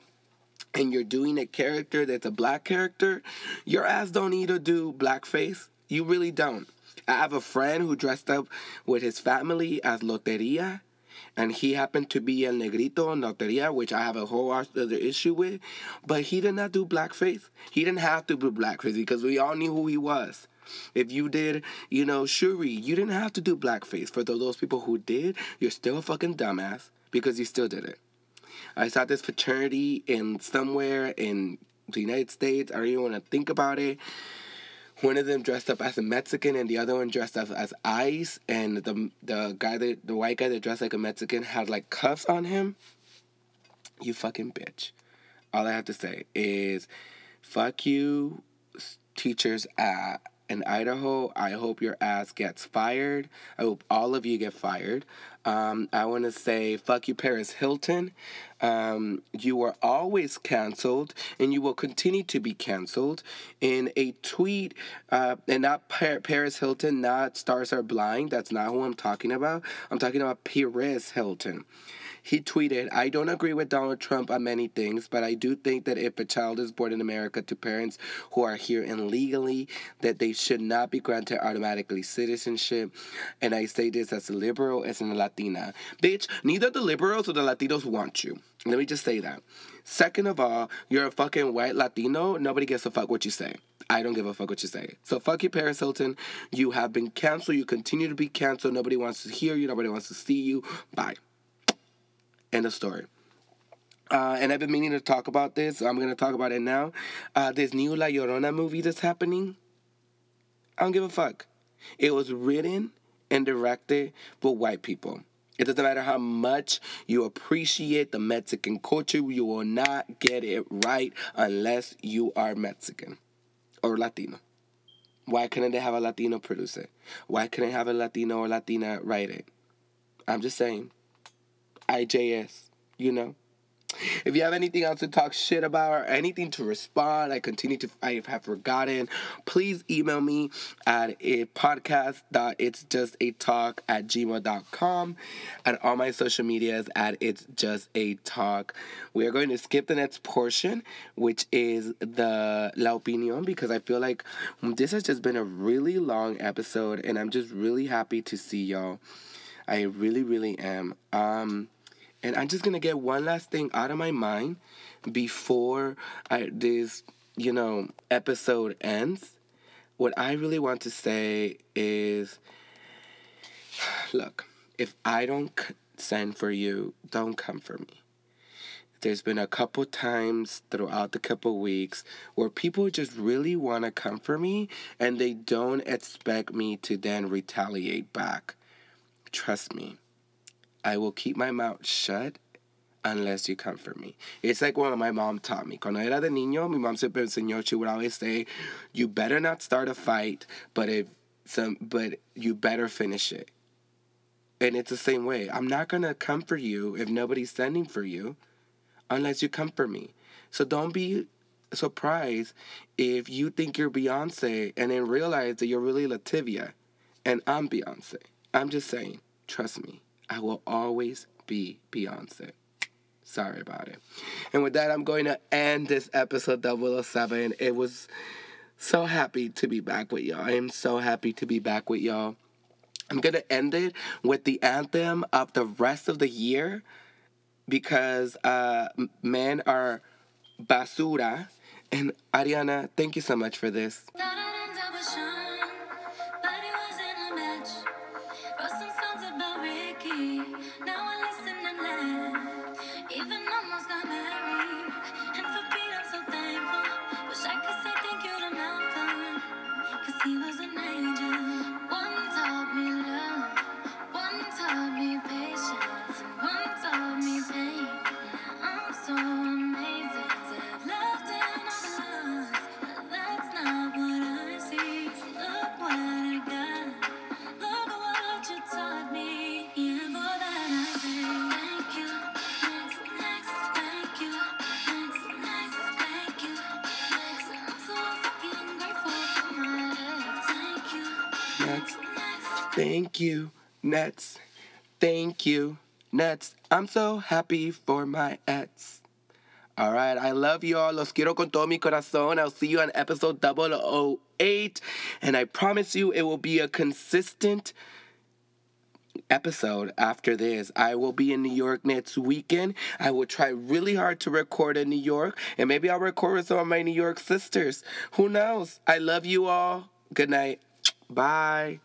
and you're doing a character that's a black character, your ass don't need to do blackface. You really don't. I have a friend who dressed up with his family as Loteria, and he happened to be El Negrito on Loteria, which I have a whole other issue with. But he did not do blackface. He didn't have to do blackface because we all knew who he was. If you did, you know, Shuri, you didn't have to do blackface. For those people who did, you're still a fucking dumbass because you still did it. I saw this fraternity in somewhere in the United States. I don't even want to think about it. One of them dressed up as a Mexican and the other one dressed up as ICE. And the the guy that, the white guy that dressed like a Mexican had like cuffs on him. You fucking bitch. All I have to say is, fuck you, teachers at in Idaho. I hope your ass gets fired. I hope all of you get fired. Um, I want to say, fuck you, Paris Hilton. Um, you were always canceled, and you will continue to be canceled. In a tweet, uh, and not pa- Paris Hilton, not Stars Are Blind. That's not who I'm talking about. I'm talking about Paris Hilton. He tweeted, I don't agree with Donald Trump on many things, but I do think that if a child is born in America to parents who are here illegally, that they should not be granted automatically citizenship. And I say this as a liberal, as a Latina. Bitch, neither the liberals or the Latinos want you. Let me just say that. Second of all, you're a fucking white Latino. Nobody gives a fuck what you say. I don't give a fuck what you say. So fuck you, Paris Hilton. You have been canceled. You continue to be canceled. Nobody wants to hear you. Nobody wants to see you. Bye. End of story. Uh, and I've been meaning to talk about this, so I'm going to talk about it now. Uh, this new La Llorona movie that's happening, I don't give a fuck. It was written and directed by white people. It doesn't matter how much you appreciate the Mexican culture, you will not get it right unless you are Mexican or Latino. Why couldn't they have a Latino produce it? Why couldn't they have a Latino or Latina write it? I'm just saying. I J S, you know. If you have anything else to talk shit about or anything to respond, I continue to, I have forgotten, please email me at a podcast dot it's just a talk at gmail dot com, and all my social medias at it's just a talk. We are going to skip the next portion, which is the La Opinión, because I feel like this has just been a really long episode, and I'm just really happy to see y'all. I really, really am. Um, and I'm just going to get one last thing out of my mind before I, this, you know, episode ends. What I really want to say is, look, if I don't send for you, don't come for me. There's been a couple times throughout the couple weeks where people just really want to come for me and they don't expect me to then retaliate back. Trust me, I will keep my mouth shut unless you come for me. It's like what my mom taught me. Cuando era de niño, mi mom siempre enseñó, she would always say, you better not start a fight, but if some, but you better finish it. And it's the same way. I'm not going to come for you if nobody's sending for you unless you come for me. So don't be surprised if you think you're Beyonce and then realize that you're really Lativia and I'm Beyonce. I'm just saying, trust me, I will always be Beyonce. Sorry about it. And with that, I'm going to end this episode double oh seven. It was so happy to be back with y'all. I am so happy to be back with y'all. I'm going to end it with the anthem of the rest of the year because uh, men are basura And Ariana, thank you so much for this. Thank you, Nets. Thank you, Nets. I'm so happy for my ex. All right, I love y'all. Los quiero con todo mi corazón. I'll see you on episode double oh eight. And I promise you it will be a consistent episode after this. I will be in New York next weekend. I will try really hard to record in New York. And maybe I'll record with some of my New York sisters. Who knows? I love you all. Good night. Bye.